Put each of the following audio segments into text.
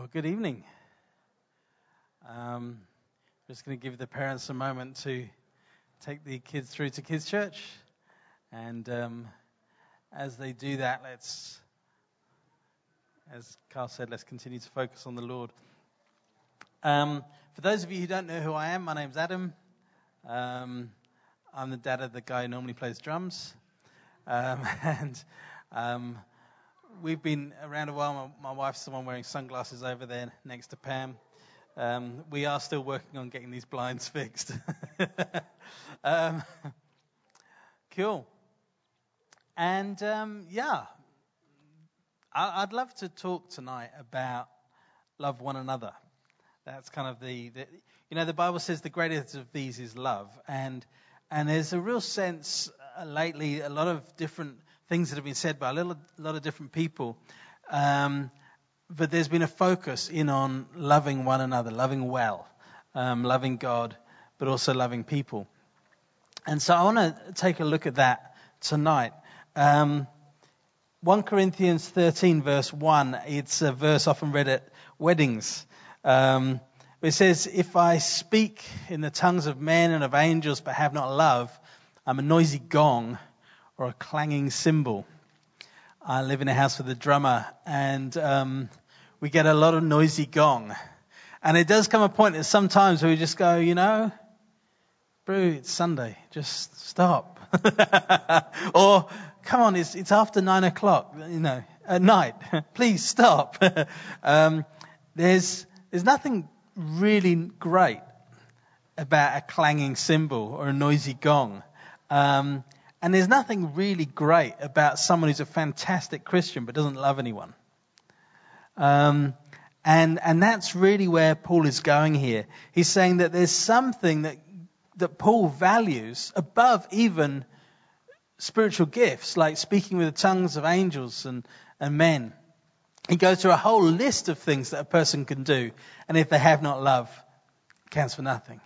Well, good evening. I'm just going to give the parents a moment to take the kids through to Kids Church. And as they do that, let's, as Carl said, let's continue to focus on the Lord. For those of you who don't know who I am, my name's Adam. I'm the dad of the guy who normally plays drums. We've been around a while. My wife's the one wearing sunglasses over there next to Pam. We are still working on getting these blinds fixed. Cool. And I'd love to talk tonight about love one another. That's kind of the Bible says the greatest of these is love. And there's a real sense lately, a lot of different things that have been said by a lot of different people. But there's been a focus in on loving one another, loving well, loving God, but also loving people. And so I want to take a look at that tonight. 1 Corinthians 13 verse 1, it's a verse often read at weddings. It says, if I speak in the tongues of men and of angels but have not love, I'm a noisy gong or a clanging cymbal. I live in a house with a drummer, and we get a lot of noisy gong. And it does come a point that sometimes we just go, bro, it's Sunday, just stop. Or, come on, it's after 9 o'clock, at night, please stop. There's nothing really great about a clanging cymbal or a noisy gong. And there's nothing really great about someone who's a fantastic Christian but doesn't love anyone. And that's really where Paul is going here. He's saying that there's something that Paul values above even spiritual gifts, like speaking with the tongues of angels and men. He goes through a whole list of things that a person can do, and if they have not love, it counts for nothing.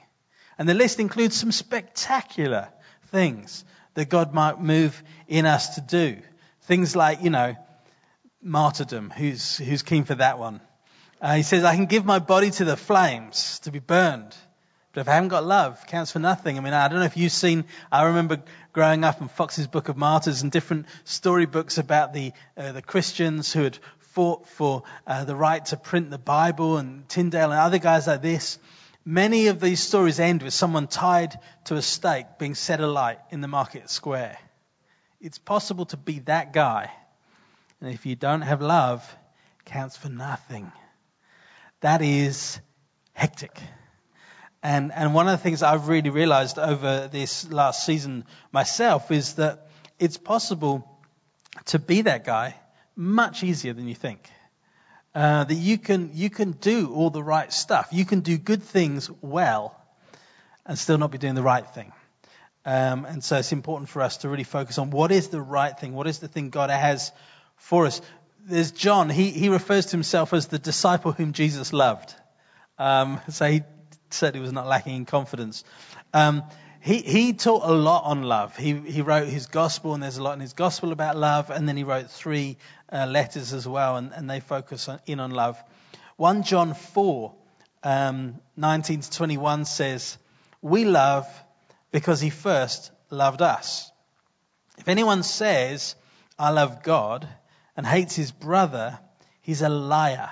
And the list includes some spectacular things that God might move in us to do. Things like, martyrdom. Who's keen for that one? He says, I can give my body to the flames to be burned. But if I haven't got love, it counts for nothing. I mean, I don't know if you've seen, I remember growing up in Fox's Book of Martyrs and different storybooks about the Christians who had fought for the right to print the Bible, and Tyndale and other guys like this. Many of these stories end with someone tied to a stake being set alight in the market square. It's possible to be that guy. And if you don't have love, it counts for nothing. That is hectic. And one of the things I've really realized over this last season myself is that it's possible to be that guy much easier than you think. That you can do all the right stuff. You can do good things well and still not be doing the right thing. And so it's important for us to really focus on what is the right thing. What is the thing God has for us? There's John. He refers to himself as the disciple whom Jesus loved. So he certainly was not lacking in confidence. He taught a lot on love. He wrote his gospel, and there's a lot in his gospel about love. And then he wrote 3 letters as well, and they focus on love. 1 John 4, 19 to 21 says, we love because he first loved us. If anyone says, I love God, and hates his brother, he's a liar.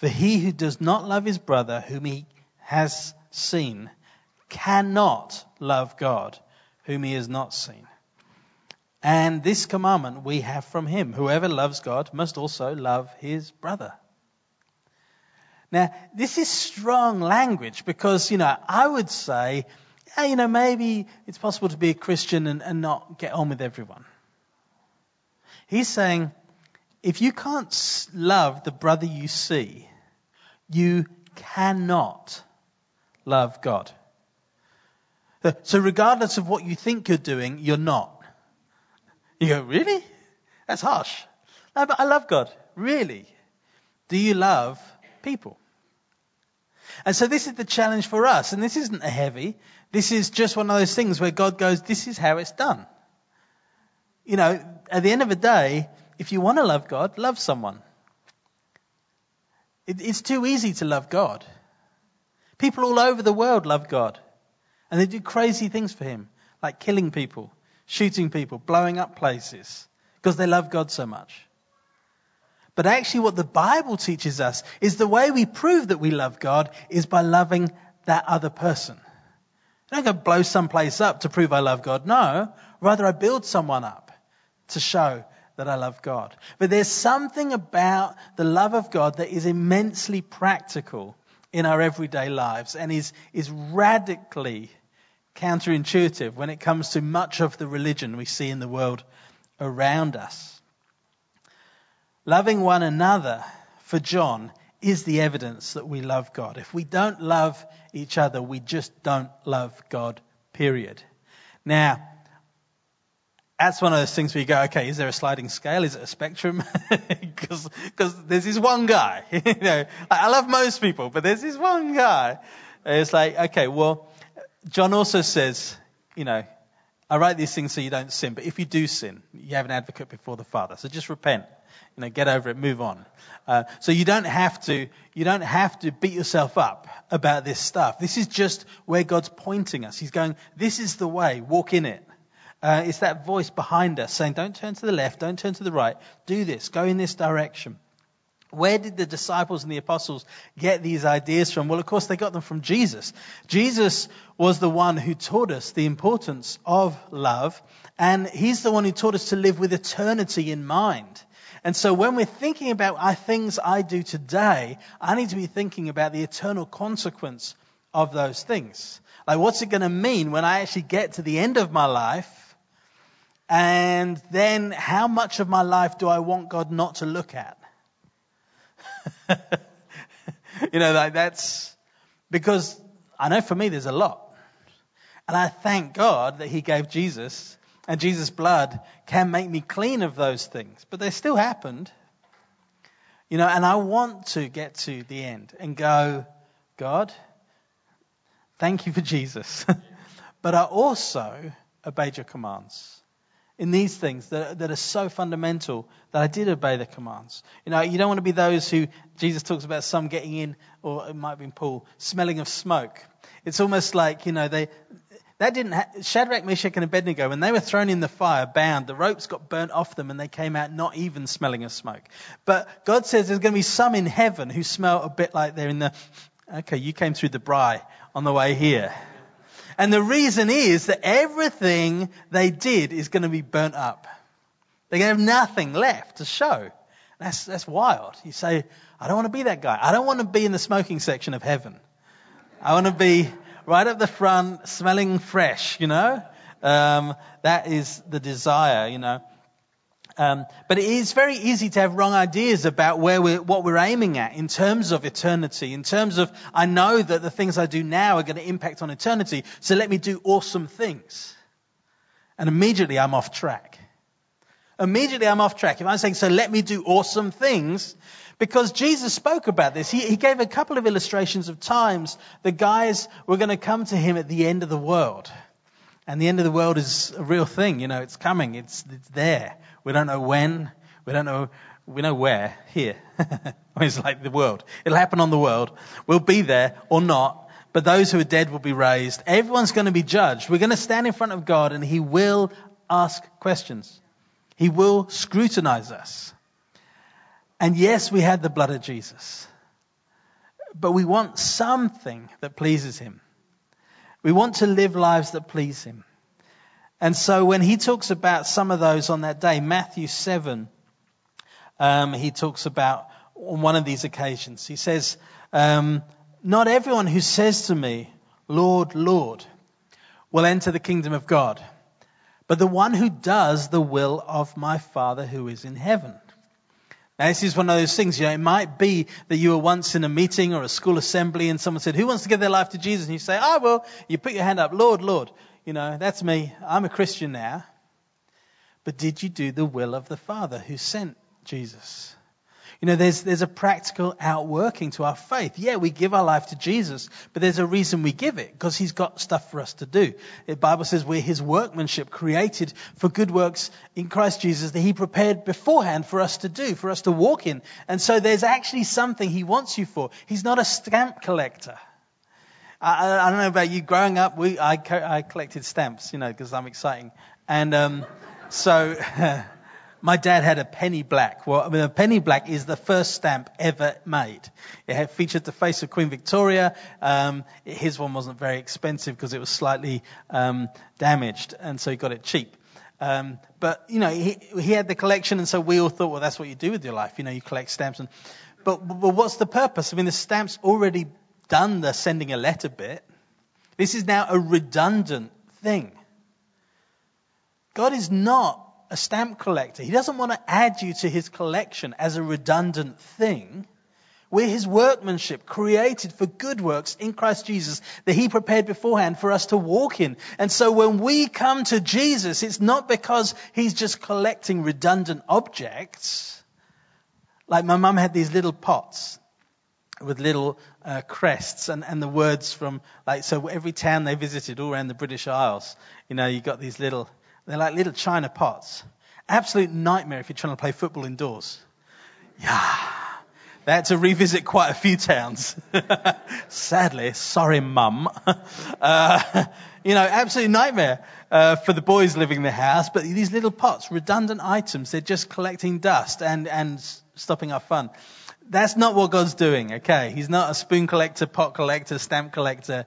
For he who does not love his brother, whom he has seen, cannot love God, whom he has not seen. And this commandment we have from him. Whoever loves God must also love his brother. Now, this is strong language because, I would say, maybe it's possible to be a Christian and not get on with everyone. He's saying, if you can't love the brother you see, you cannot love God. So regardless of what you think you're doing, you're not. You go, really? That's harsh. No, but I love God. Really? Do you love people? And so this is the challenge for us. And this isn't a heavy. This is just one of those things where God goes, this is how it's done. At the end of the day, if you want to love God, love someone. It's too easy to love God. People all over the world love God. And they do crazy things for him, like killing people, shooting people, blowing up places, because they love God so much. But actually what the Bible teaches us is the way we prove that we love God is by loving that other person. I don't go blow someplace up to prove I love God. No, rather I build someone up to show that I love God. But there's something about the love of God that is immensely practical in our everyday lives and is radically counterintuitive when it comes to much of the religion we see in the world around us. Loving one another, for John, is the evidence that we love God. If we don't love each other, we just don't love God, period. Now, that's one of those things where you go, okay, is there a sliding scale? Is it a spectrum? Because there's this one guy. You know, I love most people, but there's this one guy. And it's like, okay, well, John also says, you know, I write these things so you don't sin. But if you do sin, you have an advocate before the Father. So just repent. You know, get over it, move on. So you don't have to beat yourself up about this stuff. This is just where God's pointing us. He's going, this is the way, walk in it. It's that voice behind us saying, don't turn to the left, don't turn to the right. Do this, go in this direction. Where did the disciples and the apostles get these ideas from? Well, of course, they got them from Jesus. Jesus was the one who taught us the importance of love. And he's the one who taught us to live with eternity in mind. And so when we're thinking about things I do today, I need to be thinking about the eternal consequence of those things. Like, what's it going to mean when I actually get to the end of my life? And then how much of my life do I want God not to look at? You know, like that's because I know for me there's a lot. And I thank God that he gave Jesus, and Jesus' blood can make me clean of those things. But they still happened. You know, and I want to get to the end and go, God, thank you for Jesus. But I also obeyed your commands. In these things that are so fundamental that I did obey the commands. You know, you don't want to be those who, Jesus talks about some getting in, or it might have been Paul, smelling of smoke. It's almost like, you know, Shadrach, Meshach, and Abednego, when they were thrown in the fire, bound, the ropes got burnt off them and they came out not even smelling of smoke. But God says there's going to be some in heaven who smell a bit like they're in the, okay, you came through the bry on the way here. And the reason is that everything they did is going to be burnt up. They're going to have nothing left to show. That's wild. You say, I don't want to be that guy. I don't want to be in the smoking section of heaven. I want to be right up the front, smelling fresh, you know. That is the desire, you know. But it is very easy to have wrong ideas about what we're aiming at in terms of eternity, in terms of, I know that the things I do now are going to impact on eternity, so let me do awesome things. And immediately I'm off track. If I'm saying, so let me do awesome things, because Jesus spoke about this. He gave a couple of illustrations of times the guys were going to come to him at the end of the world. And the end of the world is a real thing, you know, it's coming, it's there. We don't know when, we know where, here. It's like the world. It'll happen on the world. We'll be there or not, but those who are dead will be raised. Everyone's going to be judged. We're going to stand in front of God and he will ask questions. He will scrutinize us. And yes, we had the blood of Jesus, but we want something that pleases him. We want to live lives that please him. And so when he talks about some of those on that day, Matthew 7, he talks about on one of these occasions. He says, not everyone who says to me, Lord, Lord, will enter the kingdom of God, but the one who does the will of my Father who is in heaven. Now, this is one of those things, you know, it might be that you were once in a meeting or a school assembly and someone said, who wants to give their life to Jesus? And you say, I will. You put your hand up, Lord, Lord. You know, that's me. I'm a Christian now. But did you do the will of the Father who sent Jesus? You know, there's a practical outworking to our faith. Yeah, we give our life to Jesus, but there's a reason we give it, because he's got stuff for us to do. The Bible says we're his workmanship, created for good works in Christ Jesus that he prepared beforehand for us to do, for us to walk in. And so there's actually something he wants you for. He's not a stamp collector. I don't know about you. Growing up, I collected stamps, you know, because I'm exciting. And so... my dad had a Penny Black. Well, I mean, a Penny Black is the first stamp ever made. It had featured the face of Queen Victoria. His one wasn't very expensive because it was slightly damaged, and so he got it cheap. But, you know, he had the collection, and so we all thought, well, that's what you do with your life. You know, you collect stamps. But what's the purpose? I mean, the stamp's already done the sending a letter bit. This is now a redundant thing. God is not a stamp collector. He doesn't want to add you to his collection as a redundant thing. We're his workmanship, created for good works in Christ Jesus that he prepared beforehand for us to walk in. And so when we come to Jesus, it's not because he's just collecting redundant objects. Like my mum had these little pots with little crests and the words from, like, so every town they visited all around the British Isles, you know, you got these little... they're like little china pots. Absolute nightmare if you're trying to play football indoors. Yeah. They had to revisit quite a few towns. Sadly. Sorry, Mum. You know, absolute nightmare for the boys living in the house. But these little pots, redundant items, they're just collecting dust and stopping our fun. That's not what God's doing, okay? He's not a spoon collector, pot collector, stamp collector.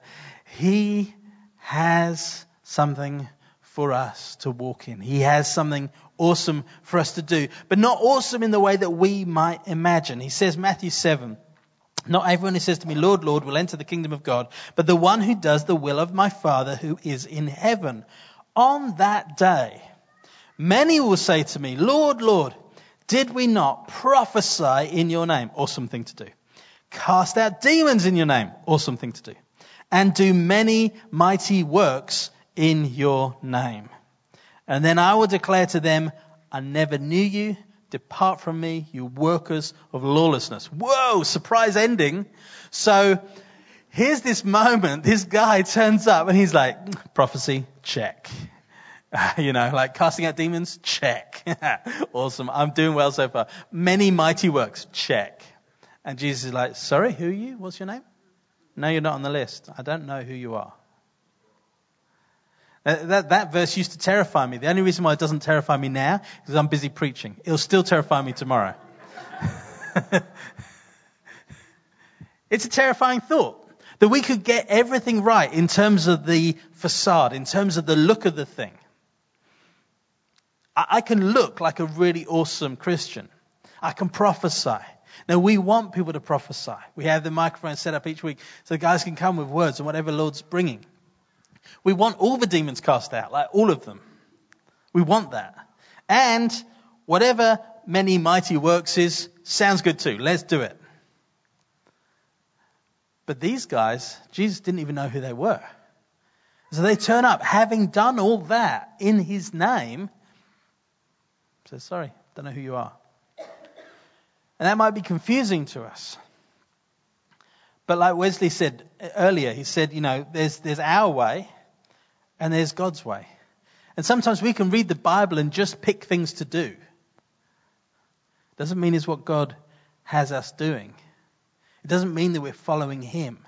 He has something for us to walk in. He has something awesome for us to do, but not awesome in the way that we might imagine. He says, Matthew 7, "Not everyone who says to me, 'Lord, Lord,' will enter the kingdom of God, but the one who does the will of my Father who is in heaven. On that day, many will say to me, 'Lord, Lord, did we not prophesy in your name?'" Awesome thing to do. "Cast out demons in your name." Awesome thing to do. "And do many mighty works in your name. And then I will declare to them, 'I never knew you. Depart from me, you workers of lawlessness.'" Whoa, surprise ending. So here's this moment. This guy turns up and he's like, prophecy, check. You know, like casting out demons, check. Awesome. I'm doing well so far. Many mighty works, check. And Jesus is like, "Sorry, who are you? What's your name? No, you're not on the list. I don't know who you are." That verse used to terrify me. The only reason why it doesn't terrify me now is because I'm busy preaching. It'll still terrify me tomorrow. It's a terrifying thought that we could get everything right in terms of the facade, in terms of the look of the thing. I can look like a really awesome Christian. I can prophesy. Now, we want people to prophesy. We have the microphone set up each week so the guys can come with words and whatever the Lord's bringing. We want all the demons cast out, like all of them. We want that. And whatever many mighty works is, sounds good too. Let's do it. But these guys, Jesus didn't even know who they were. So they turn up, having done all that in his name, says, "Sorry, don't know who you are." And that might be confusing to us. But like Wesley said earlier, he said, you know, there's our way and there's God's way. And sometimes we can read the Bible and just pick things to do. Doesn't mean it's what God has us doing. It doesn't mean that we're following him.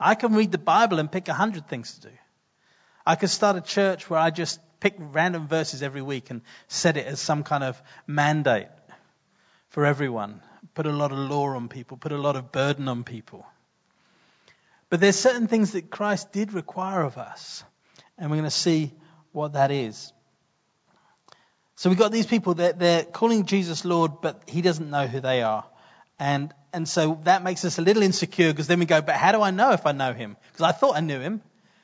I can read the Bible and pick 100 things to do. I could start a church where I just pick random verses every week and set it as some kind of mandate for everyone. Put a lot of law on people, put a lot of burden on people. But there's certain things that Christ did require of us. And we're going to see what that is. So we've got these people that they're calling Jesus Lord, but he doesn't know who they are. And so that makes us a little insecure, because then we go, but how do I know if I know him? Because I thought I knew him.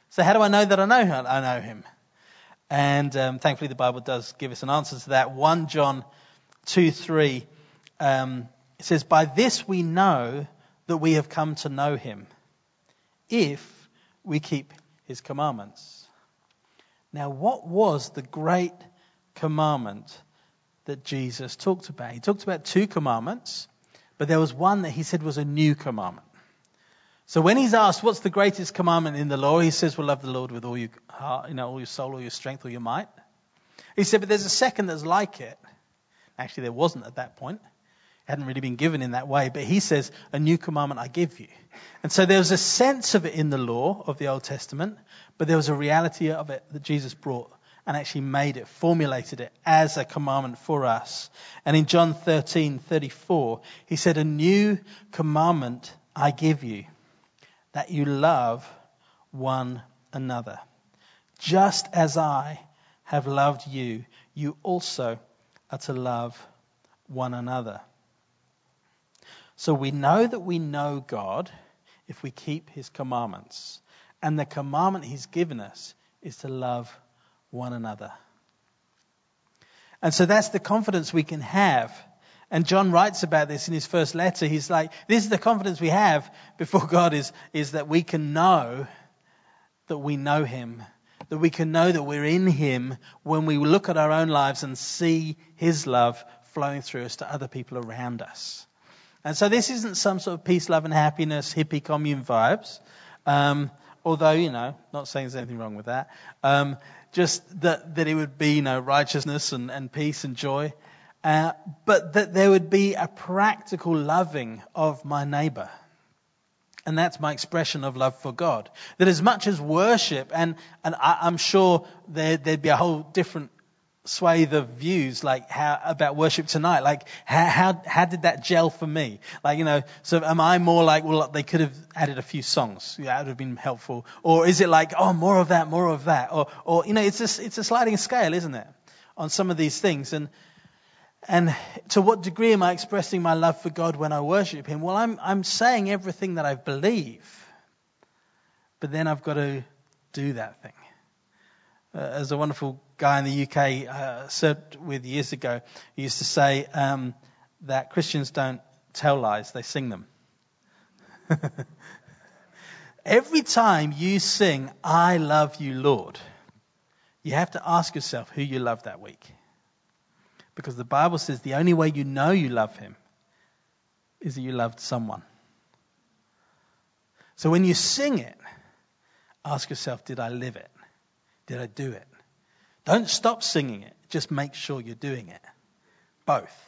So how do I know that I know him? And thankfully the Bible does give us an answer to that. 1 John 2:3, it says, "By this we know that we have come to know him, if we keep his commandments." Now, what was the great commandment that Jesus talked about? He talked about two commandments. But there was one that he said was a new commandment. So when he's asked, what's the greatest commandment in the law? He says, well, love the Lord with all your heart, all your soul, all your strength, all your might. He said, but there's a second that's like it. Actually, there wasn't at that point. It hadn't really been given in that way. But he says, a new commandment I give you. And so there was a sense of it in the law of the Old Testament, but there was a reality of it that Jesus brought and actually made it, formulated it as a commandment for us. And in John 13:34, he said, a new commandment I give you, that you love one another. Just as I have loved you, you also are to love one another. So we know that we know God if we keep his commandments. And the commandment he's given us is to love one another. And so that's the confidence we can have. And John writes about this in his first letter. He's like, this is the confidence we have before God is that we can know that we know him, that we can know that we're in him when we look at our own lives and see his love flowing through us to other people around us. And so this isn't some sort of peace, love and happiness, hippie commune vibes. Although, not saying there's anything wrong with that. Just that it would be, righteousness and peace and joy. But that there would be a practical loving of my neighbor. And that's my expression of love for God. That as much as worship, and I'm sure there'd be a whole different swathe of views about worship tonight. Like, how did that gel for me? So am I more like, well, they could have added a few songs. Yeah, that would have been helpful. Or is it like, oh, more of that. Or it's a sliding scale, isn't it? On some of these things. And to what degree am I expressing my love for God when I worship him? Well, I'm saying everything that I believe, but then I've got to do that thing. As a wonderful guy in the UK served with years ago, he used to say that Christians don't tell lies, they sing them. Every time you sing, I love you, Lord, you have to ask yourself who you love that week. Because the Bible says the only way you know you love him is that you loved someone. So when you sing it, ask yourself, did I live it? Did I do it? Don't stop singing it. Just make sure you're doing it. Both.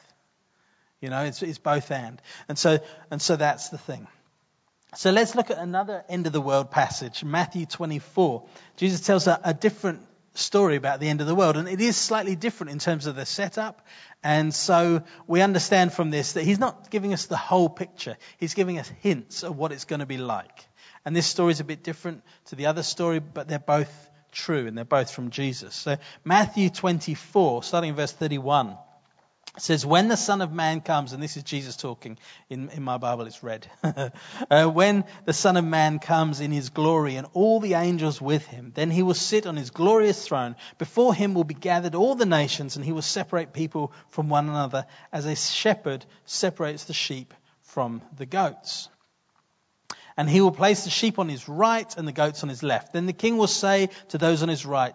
It's both and. And so that's the thing. So let's look at another end of the world passage, Matthew 24. Jesus tells a different story about the end of the world, and it is slightly different in terms of the setup, and so we understand from this that he's not giving us the whole picture. He's giving us hints of what it's going to be like, and this story is a bit different to the other story, but they're both true and they're both from Jesus. So Matthew 24, starting in verse 31, says, when the Son of Man comes, and this is Jesus talking, in my Bible it's red. When the Son of Man comes in his glory and all the angels with him, then he will sit on his glorious throne. Before him will be gathered all the nations, and he will separate people from one another as a shepherd separates the sheep from the goats. And he will place the sheep on his right and the goats on his left. Then the king will say to those on his right,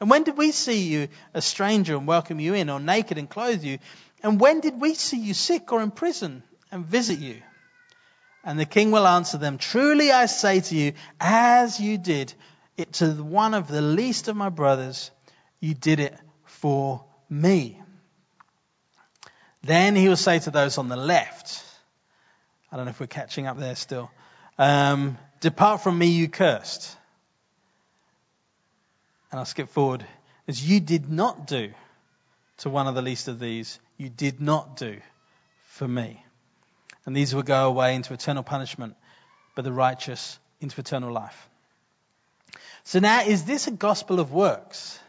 And when did we see you a stranger and welcome you in, or naked and clothe you? And when did we see you sick or in prison and visit you? And the king will answer them, truly I say to you, as you did it to one of the least of my brothers, you did it for me. Then he will say to those on the left, I don't know if we're catching up there still, depart from me, you cursed. And I'll skip forward. As you did not do to one of the least of these, you did not do for me. And these will go away into eternal punishment, but the righteous into eternal life. So now, is this a gospel of works?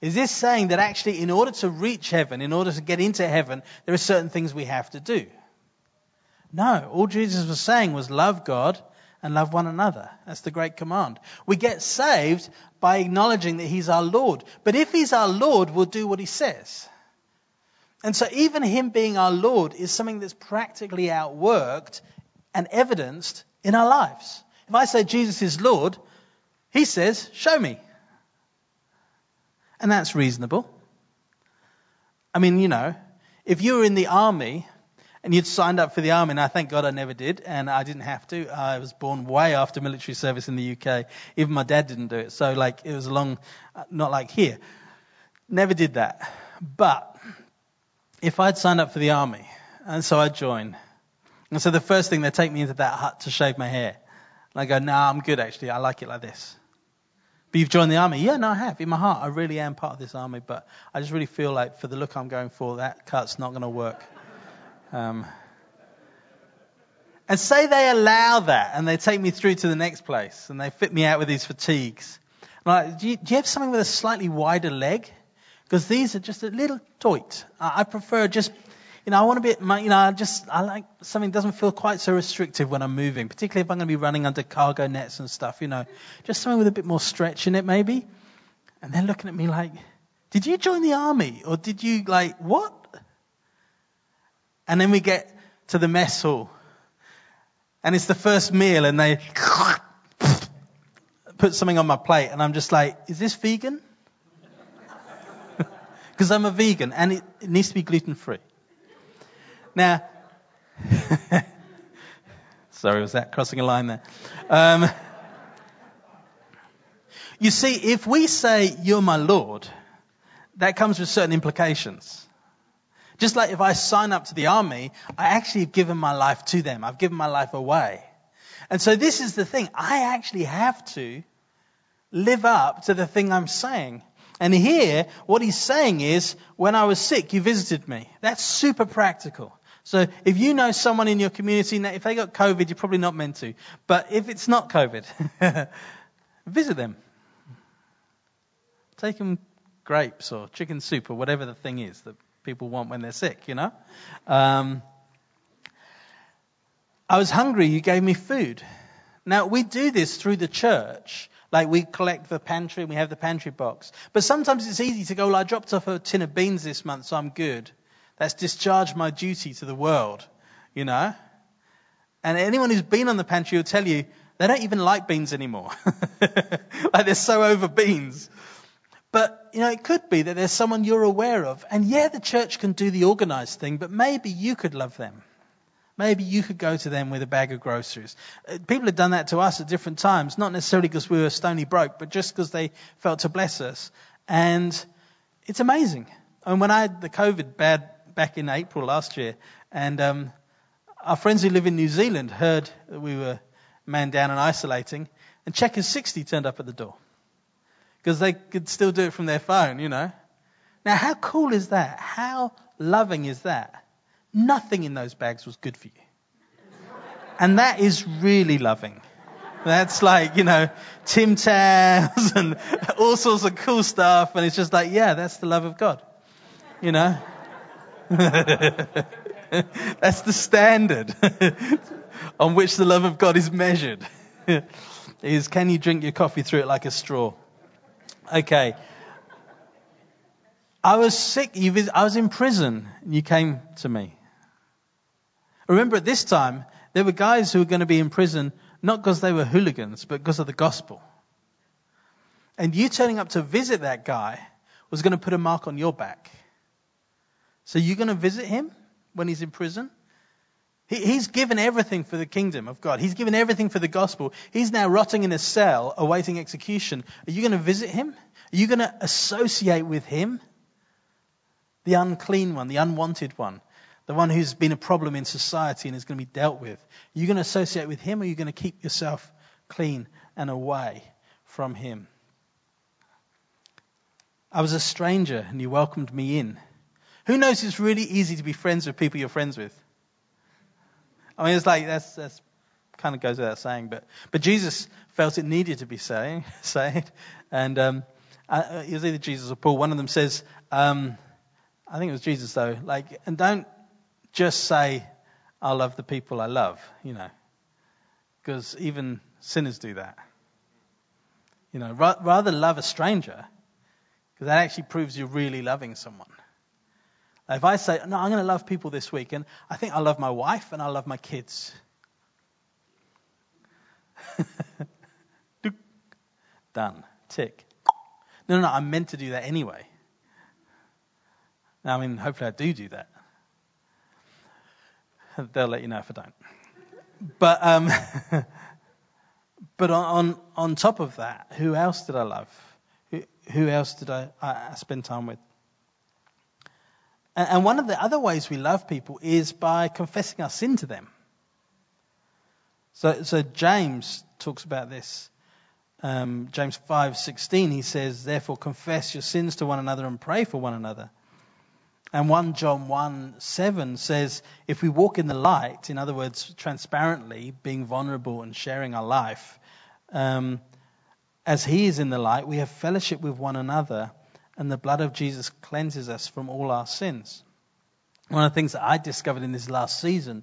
Is this saying that actually in order to reach heaven, in order to get into heaven, there are certain things we have to do? No, all Jesus was saying was love God and love one another. That's the great command. We get saved by acknowledging that he's our Lord. But if he's our Lord, we'll do what he says. And so even him being our Lord is something that's practically outworked and evidenced in our lives. If I say Jesus is Lord, he says, show me. And that's reasonable. I mean, you know, if you were in the army and you'd signed up for the army, and I thank God I never did, and I didn't have to. I was born way after military service in the UK. Even my dad didn't do it. So, like, it was a long, not like here. Never did that. But if I'd signed up for the army, and so I joined. And so the first thing, they take me into that hut to shave my hair. And I go, nah, I'm good, actually. I like it like this. But you've joined the army. Yeah, no, I have. In my heart, I really am part of this army. But I just really feel like for the look I'm going for, that cut's not going to work. And say they allow that and they take me through to the next place and they fit me out with these fatigues. Like, do you have something with a slightly wider leg? Because these are just a little tight. I prefer just, you know, I want to be, you know, I like something that doesn't feel quite so restrictive when I'm moving, particularly if I'm going to be running under cargo nets and stuff, you know, just something with a bit more stretch in it maybe. And they're looking at me like, did you join the army or did you like, what? And then we get to the mess hall. And it's the first meal and they put something on my plate. And I'm just like, is this vegan? Because I'm a vegan and it needs to be gluten-free. Now, sorry, was that crossing a line there? You see, if we say, you're my Lord, that comes with certain implications. Just like if I sign up to the army, I actually have given my life to them. I've given my life away. And so this is the thing. I actually have to live up to the thing I'm saying. And here, what he's saying is, when I was sick, you visited me. That's super practical. So if you know someone in your community, if they got COVID, you're probably not meant to. But if it's not COVID, visit them. Take them grapes or chicken soup or whatever the thing is that people want when they're sick, you know. I was hungry, you gave me food. Now, we do this through the church. Like, we collect the pantry and we have the pantry box. But sometimes it's easy to go, well, I dropped off a tin of beans this month, so I'm good. That's discharged my duty to the world, you know. And anyone who's been on the pantry will tell you, they don't even like beans anymore. Like, they're so over beans. But, you know, it could be that there's someone you're aware of. And yeah, the church can do the organized thing, but maybe you could love them. Maybe you could go to them with a bag of groceries. People have done that to us at different times, not necessarily because we were stony broke, but just because they felt to bless us. And it's amazing. And when I had the COVID bad back in April last year, and our friends who live in New Zealand heard that we were man down and isolating, and Checkers 60 turned up at the door. Because they could still do it from their phone, you know. Now, how cool is that? How loving is that? Nothing in those bags was good for you. And that is really loving. That's like, you know, Tim Tams and all sorts of cool stuff. And it's just like, yeah, that's the love of God, you know. That's the standard on which the love of God is measured. Is can you drink your coffee through it like a straw? Okay. I was sick. I was in prison. And you came to me. Remember, at this time, there were guys who were going to be in prison, not because they were hooligans, but because of the gospel. And you turning up to visit that guy was going to put a mark on your back. So you're going to visit him when he's in prison? He's given everything for the kingdom of God. He's given everything for the gospel. He's now rotting in a cell awaiting execution. Are you going to visit him? Are you going to associate with him? The unclean one, the unwanted one, the one who's been a problem in society and is going to be dealt with. Are you going to associate with him, or are you going to keep yourself clean and away from him? I was a stranger and you welcomed me in. Who knows, it's really easy to be friends with people you're friends with. I mean, it's like, that's kind of goes without saying, but Jesus felt it needed to be said, and it was either Jesus or Paul. One of them says, I think it was Jesus though, like, and don't just say, I love the people I love, you know. because even sinners do that. You know, rather love a stranger, because that actually proves you're really loving someone. If I say, no, I'm going to love people this week, and I think I love my wife and I love my kids. Done. Tick. No, I'm meant to do that anyway. I mean, hopefully I do that. They'll let you know if I don't. But but on top of that, who else did I love? Who else did I spend time with? And one of the other ways we love people is by confessing our sin to them. So James talks about this. James 5.16, he says, therefore confess your sins to one another and pray for one another. And 1 John 1.7 says, if we walk in the light, in other words, transparently, being vulnerable and sharing our life, as he is in the light, we have fellowship with one another, and the blood of Jesus cleanses us from all our sins. One of the things that I discovered in this last season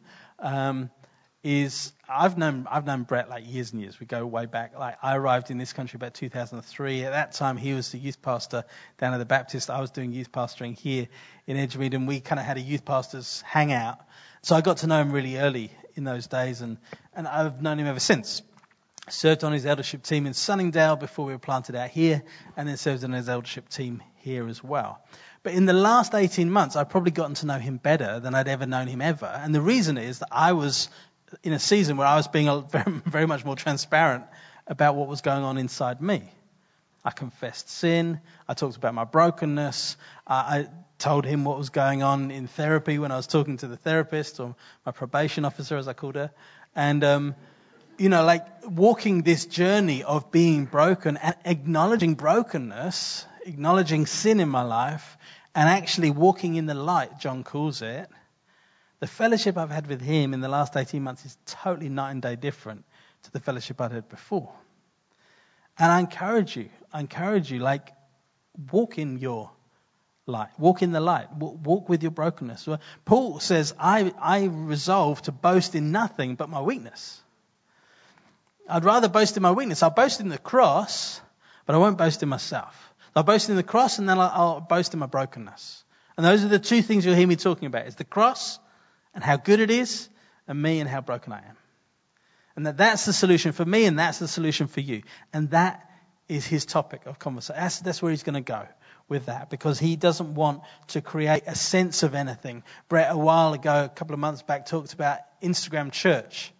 is I've known Brett like years and years. We go way back. Like I arrived in this country about 2003. At that time, he was the youth pastor down at the Baptist. I was doing youth pastoring here in Edgemead, and we kind of had a youth pastors hangout. So I got to know him really early in those days, and I've known him ever since. Served on his eldership team in Sunningdale before we were planted out here, and then served on his eldership team here as well. But in the last 18 months, I've probably gotten to know him better than I'd ever known him ever. And the reason is that I was in a season where I was being very, very much more transparent about what was going on inside me. I confessed sin. I talked about my brokenness. I told him what was going on in therapy when I was talking to the therapist, or my probation officer, as I called her. And you know, like walking this journey of being broken and acknowledging brokenness, acknowledging sin in my life, and actually walking in the light, John calls it. The fellowship I've had with him in the last 18 months is totally night and day different to the fellowship I'd had before. And I encourage you, like, walk in your light. Walk in the light. Walk with your brokenness. Paul says, I resolve to boast in nothing but my weakness. I'd rather boast in my weakness. I'll boast in the cross, but I won't boast in myself. I'll boast in the cross, and then I'll boast in my brokenness. And those are the two things you'll hear me talking about, is the cross and how good it is, and me and how broken I am. And that's the solution for me, and that's the solution for you. And that is his topic of conversation. That's where he's going to go with that, because he doesn't want to create a sense of anything. Brett, a couple of months back, talked about Instagram church.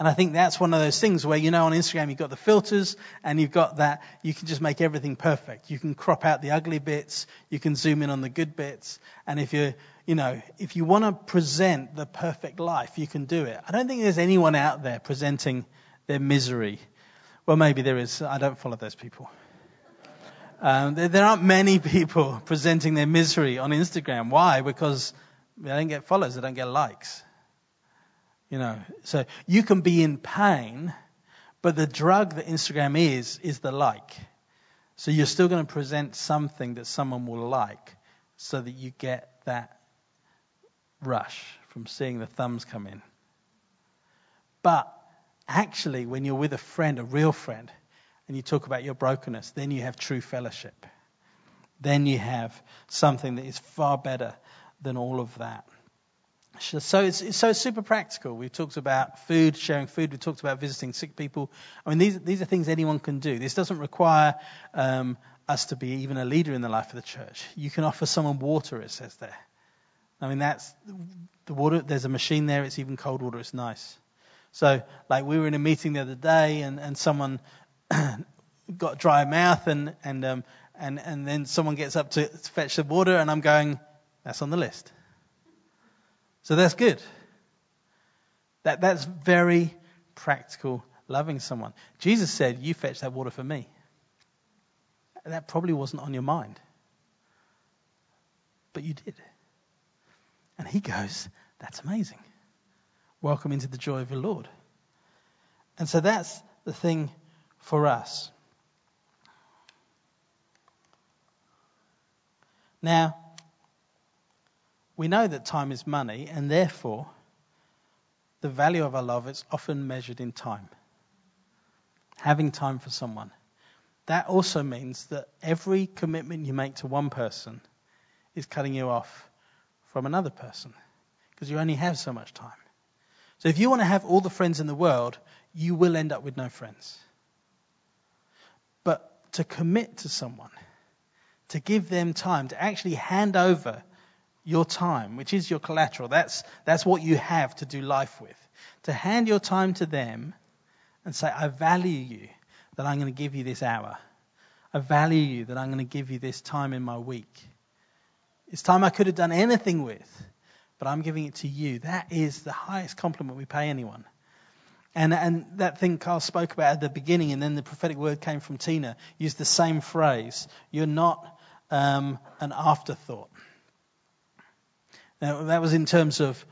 And I think that's one of those things where, you know, on Instagram you've got the filters, and you've got that you can just make everything perfect. You can crop out the ugly bits, you can zoom in on the good bits, and if you want to present the perfect life, you can do it. I don't think there's anyone out there presenting their misery. Well, maybe there is. I don't follow those people. There aren't many people presenting their misery on Instagram. Why? Because they don't get follows, they don't get likes. You know, so you can be in pain, but the drug that Instagram is the like. So you're still going to present something that someone will like, so that you get that rush from seeing the thumbs come in. But actually, when you're with a friend, a real friend, and you talk about your brokenness, then you have true fellowship. Then you have something that is far better than all of that. So it's super practical. We've talked about food, sharing food. We've talked about visiting sick people. I mean, these are things anyone can do. This doesn't require us to be even a leader in the life of the church. You can offer someone water, it says there. I mean, that's the water. There's a machine there. It's even cold water. It's nice. So, like, we were in a meeting the other day, and someone got a dry mouth, and then someone gets up to fetch the water, and I'm going, that's on the list. So that's good. That's very practical, loving someone. Jesus said, you fetch that water for me. That probably wasn't on your mind. But you did. And he goes, that's amazing. Welcome into the joy of your Lord. And so that's the thing for us. Now, we know that time is money, and therefore the value of our love is often measured in time. Having time for someone. That also means that every commitment you make to one person is cutting you off from another person, because you only have so much time. So if you want to have all the friends in the world, you will end up with no friends. But to commit to someone, to give them time, to actually hand over your time, which is your collateral, that's what you have to do life with. To hand your time to them and say, I value you that I'm going to give you this hour. I value you that I'm going to give you this time in my week. It's time I could have done anything with, but I'm giving it to you. That is the highest compliment we pay anyone. And that thing Carl spoke about at the beginning, and then the prophetic word came from Tina, used the same phrase. You're not an afterthought. Now, that was in terms of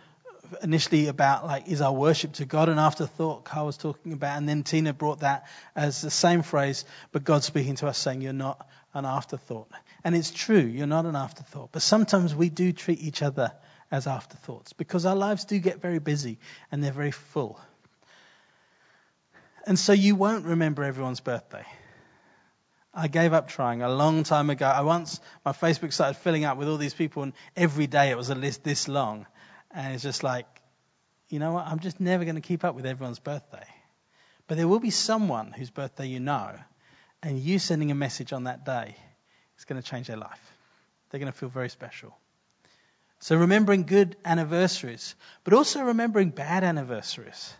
initially about, like, is our worship to God an afterthought? Carl was talking about, and then Tina brought that as the same phrase, but God speaking to us saying, you're not an afterthought. And it's true, you're not an afterthought. But sometimes we do treat each other as afterthoughts, because our lives do get very busy and they're very full. And so you won't remember everyone's birthday. I gave up trying a long time ago. My Facebook started filling up with all these people, and every day it was a list this long. And it's just like, you know what? I'm just never going to keep up with everyone's birthday. But there will be someone whose birthday you know, and you sending a message on that day is going to change their life. They're going to feel very special. So remembering good anniversaries, but also remembering bad anniversaries.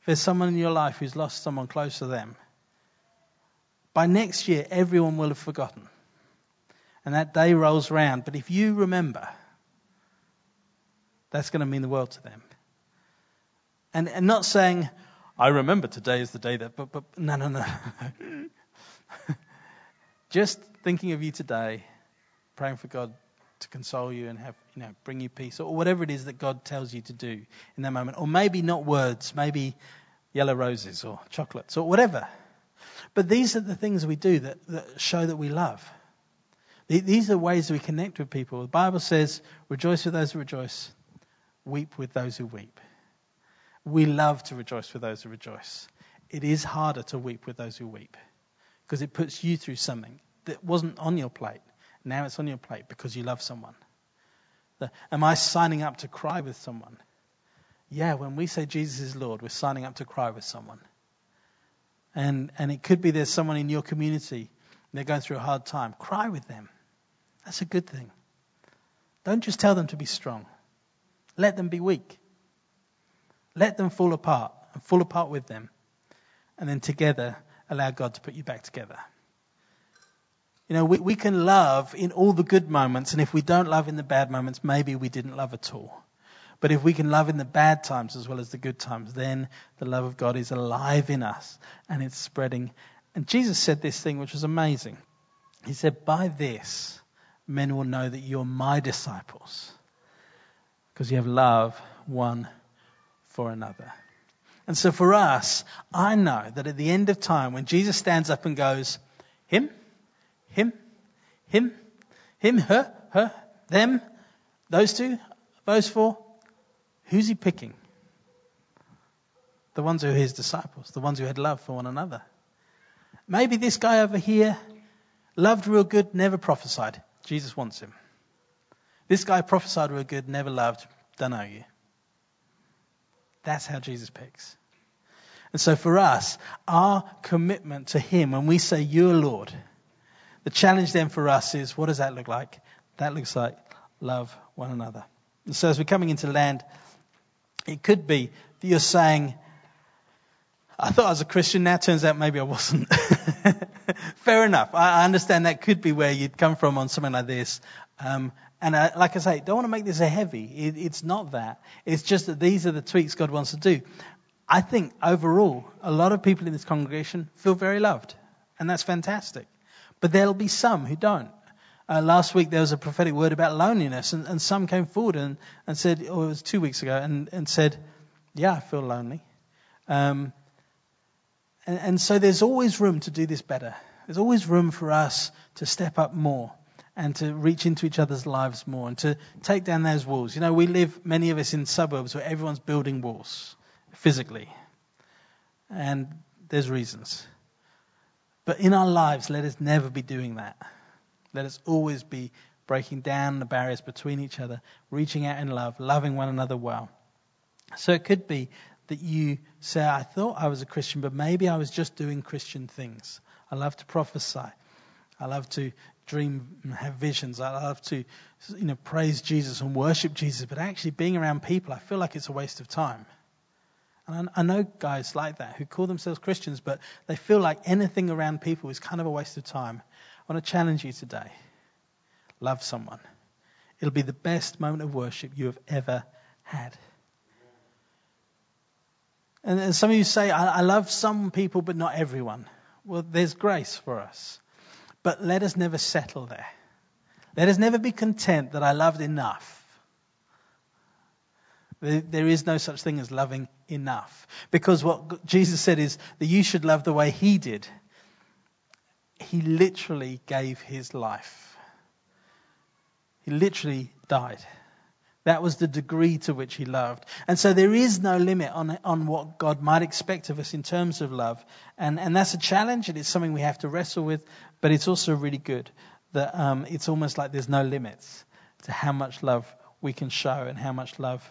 If there's someone in your life who's lost someone close to them, by next year, everyone will have forgotten. And that day rolls round. But if you remember, that's going to mean the world to them. And not saying, I remember today is the day that... But no. Just thinking of you today, praying for God to console you and have, bring you peace, or whatever it is that God tells you to do in that moment. Or maybe not words, maybe yellow roses or chocolates or whatever. But these are the things we do that show that we love. These are ways we connect with people. The Bible says, rejoice with those who rejoice, weep with those who weep. We love to rejoice with those who rejoice. It is harder to weep with those who weep, because it puts you through something that wasn't on your plate. Now it's on your plate because you love someone. Am I signing up to cry with someone? Yeah, when we say Jesus is Lord, we're signing up to cry with someone. And it could be there's someone in your community and they're going through a hard time. Cry with them. That's a good thing. Don't just tell them to be strong. Let them be weak. Let them fall apart, and fall apart with them. And then together, allow God to put you back together. We can love in all the good moments, and if we don't love in the bad moments, maybe we didn't love at all. But if we can love in the bad times as well as the good times, then the love of God is alive in us and it's spreading. And Jesus said this thing which was amazing. He said, by this, men will know that you're my disciples, because you have love one for another. And so for us, I know that at the end of time, when Jesus stands up and goes, him, him, him, him, her, them, those two, those four, who's he picking? The ones who are his disciples, the ones who had love for one another. Maybe this guy over here loved real good, never prophesied. Jesus wants him. This guy prophesied real good, never loved. Don't know you. That's how Jesus picks. And so for us, our commitment to him, when we say, you're Lord, the challenge then for us is, what does that look like? That looks like love one another. And so as we're coming into land, it could be that you're saying, I thought I was a Christian, now it turns out maybe I wasn't. Fair enough. I understand that could be where you'd come from on something like this. Like I say, don't want to make this a heavy. It's not that. It's just that these are the tweaks God wants to do. I think overall, a lot of people in this congregation feel very loved, and that's fantastic. But there'll be some who don't. Last week there was a prophetic word about loneliness, and some came forward and said, or it was 2 weeks ago, and said, yeah, I feel lonely. And so there's always room to do this better. There's always room for us to step up more and to reach into each other's lives more and to take down those walls. You know, we live, many of us, in suburbs where everyone's building walls physically. And there's reasons. But in our lives, let us never be doing that. Let us always be breaking down the barriers between each other, reaching out in love, loving one another well. So it could be that you say, I thought I was a Christian, but maybe I was just doing Christian things. I love to prophesy. I love to dream and have visions. I love to, you know, praise Jesus and worship Jesus. But actually being around people, I feel like it's a waste of time. And I know guys like that who call themselves Christians, but they feel like anything around people is kind of a waste of time. I want to challenge you today. Love someone. It'll be the best moment of worship you have ever had. And some of you say, I love some people, but not everyone. Well, there's grace for us. But let us never settle there. Let us never be content that I loved enough. There is no such thing as loving enough. Because what Jesus said is that you should love the way he did. He literally gave his life. He literally died. That was the degree to which he loved. And so there is no limit on what God might expect of us in terms of love. And that's a challenge, and it's something we have to wrestle with. But it's also really good that it's almost like there's no limits to how much love we can show and how much love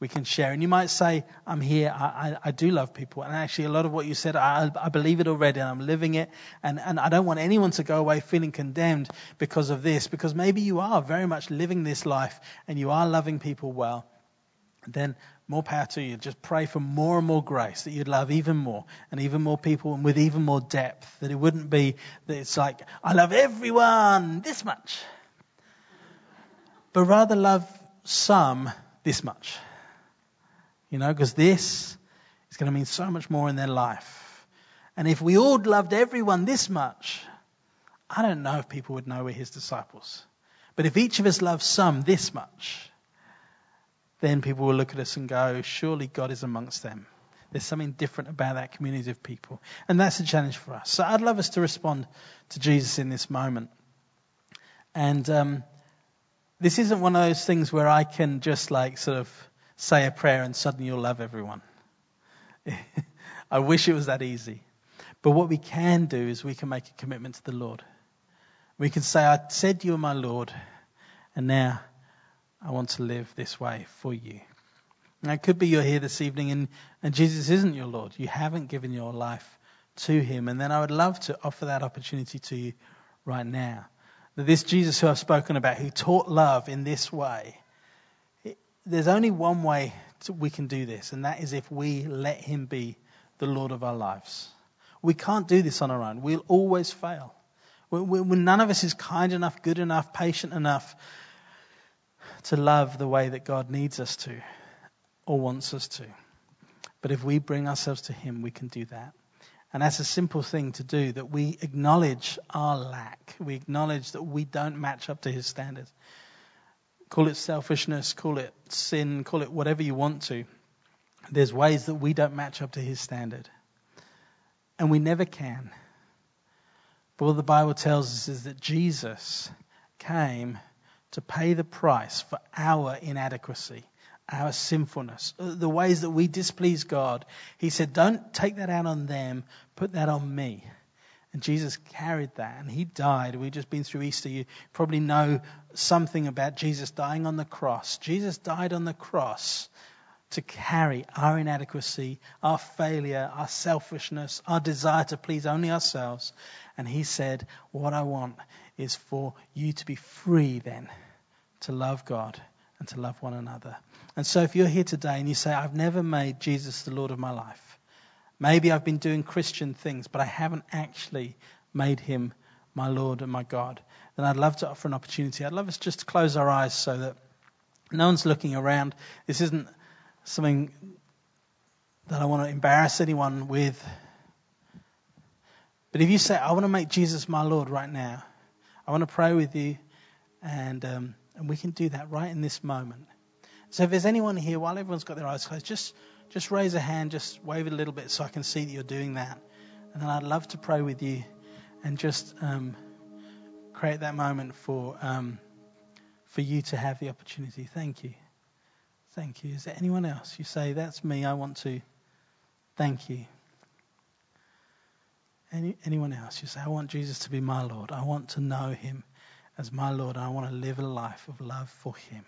we can share. And you might say, I'm here, I do love people. And actually a lot of what you said, I believe it already and I'm living it. And I don't want anyone to go away feeling condemned because of this. Because maybe you are very much living this life and you are loving people well. Then more power to you. Just pray for more and more grace that you'd love even more and even more people and with even more depth. That it wouldn't be that it's like, I love everyone this much. But rather love some this much. You know, because this is going to mean so much more in their life. And if we all loved everyone this much, I don't know if people would know we're his disciples. But if each of us loves some this much, then people will look at us and go, surely God is amongst them. There's something different about that community of people. And that's a challenge for us. So I'd love us to respond to Jesus in this moment. And this isn't one of those things where I can just like sort of say a prayer and suddenly you'll love everyone. I wish it was that easy. But what we can do is we can make a commitment to the Lord. We can say, I said you are my Lord, and now I want to live this way for you. Now it could be you're here this evening and Jesus isn't your Lord. You haven't given your life to him. And then I would love to offer that opportunity to you right now. That this Jesus who I've spoken about, who taught love in this way, there's only one way we can do this, and that is if we let him be the Lord of our lives. We can't do this on our own. We'll always fail. When none of us is kind enough, good enough, patient enough to love the way that God needs us to or wants us to. But if we bring ourselves to him, we can do that. And that's a simple thing to do, that we acknowledge our lack. We acknowledge that we don't match up to his standards. Call it selfishness, call it sin, call it whatever you want to. There's ways that we don't match up to his standard. And we never can. But what the Bible tells us is that Jesus came to pay the price for our inadequacy, our sinfulness, the ways that we displease God. He said, don't take that out on them, put that on me. And Jesus carried that and he died. We've just been through Easter. You probably know something about Jesus dying on the cross. Jesus died on the cross to carry our inadequacy, our failure, our selfishness, our desire to please only ourselves. And he said, what I want is for you to be free then to love God and to love one another. And so if you're here today and you say, I've never made Jesus the Lord of my life. Maybe I've been doing Christian things, but I haven't actually made him my Lord and my God. Then I'd love to offer an opportunity. I'd love us just to close our eyes so that no one's looking around. This isn't something that I want to embarrass anyone with. But if you say, I want to make Jesus my Lord right now, I want to pray with you, and we can do that right in this moment. So if there's anyone here, while everyone's got their eyes closed, just raise a hand, just wave it a little bit so I can see that you're doing that. And then I'd love to pray with you and just create that moment for you to have the opportunity. Thank you. Thank you. Is there anyone else? You say, that's me, I want to. Thank you. Anyone else? You say, I want Jesus to be my Lord. I want to know him as my Lord. I want to live a life of love for him.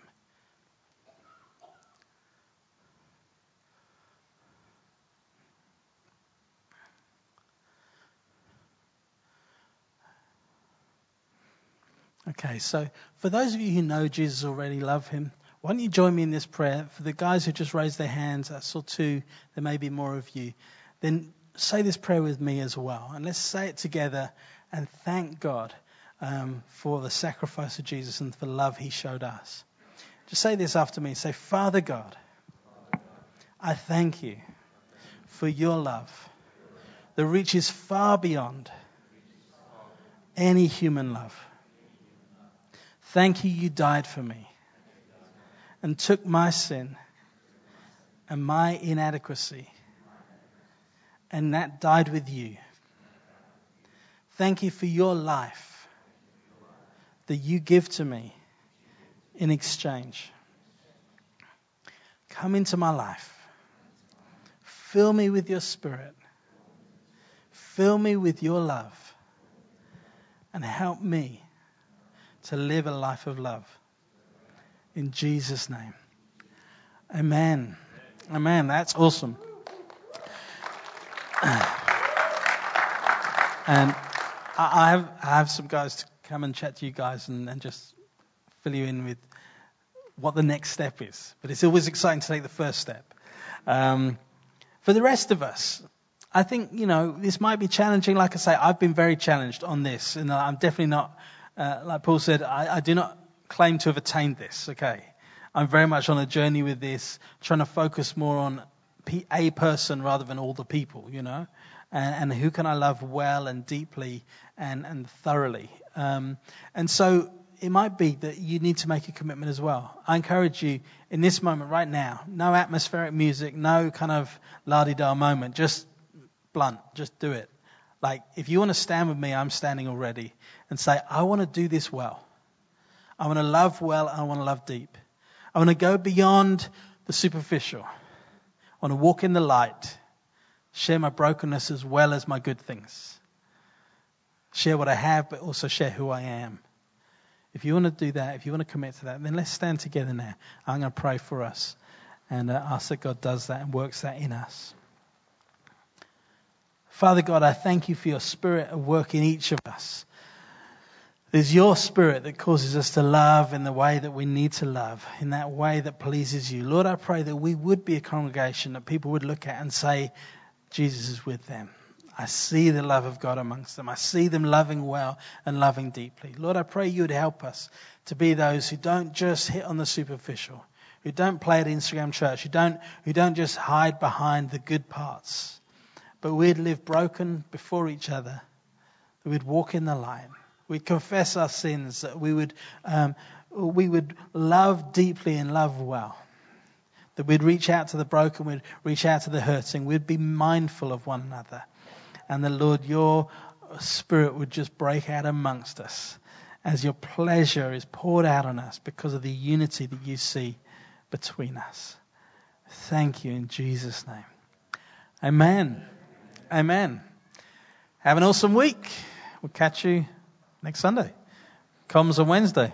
Okay, so for those of you who know Jesus already, love him, why don't you join me in this prayer? For the guys who just raised their hands, I saw two, there may be more of you. Then say this prayer with me as well. And let's say it together and thank God for the sacrifice of Jesus and for the love he showed us. Just say this after me. Say, Father God, I thank you for your love that reaches far beyond any human love. Thank you, you died for me and took my sin and my inadequacy, and that died with you. Thank you for your life that you give to me in exchange. Come into my life. Fill me with your spirit. Fill me with your love and help me to live a life of love. In Jesus' name. Amen. Amen. That's awesome. And I have some guys to come and chat to you guys and just fill you in with what the next step is. But it's always exciting to take the first step. For the rest of us, I think, this might be challenging. Like I say, I've been very challenged on this. And I'm definitely not... like Paul said, I do not claim to have attained this, okay? I'm very much on a journey with this, trying to focus more on a person rather than all the people, and who can I love well and deeply and thoroughly. And so it might be that you need to make a commitment as well. I encourage you in this moment right now, no atmospheric music, no kind of la-di-da moment, just blunt, just do it. Like, if you want to stand with me, I'm standing already, and say, I want to do this well. I want to love well, and I want to love deep. I want to go beyond the superficial. I want to walk in the light, share my brokenness as well as my good things. Share what I have, but also share who I am. If you want to do that, if you want to commit to that, then let's stand together now. I'm going to pray for us and ask that God does that and works that in us. Father God, I thank you for your spirit at work in each of us. It's your spirit that causes us to love in the way that we need to love, in that way that pleases you. Lord, I pray that we would be a congregation that people would look at and say, Jesus is with them. I see the love of God amongst them. I see them loving well and loving deeply. Lord, I pray you would help us to be those who don't just hit on the superficial, who don't play at Instagram church, who don't just hide behind the good parts. But we'd live broken before each other. We'd walk in the light. We'd confess our sins. That we would love deeply and love well. That we'd reach out to the broken. We'd reach out to the hurting. We'd be mindful of one another. And the Lord, your spirit would just break out amongst us as your pleasure is poured out on us because of the unity that you see between us. Thank you in Jesus' name. Amen. Amen. Have an awesome week. We'll catch you next Sunday. Comms on Wednesday.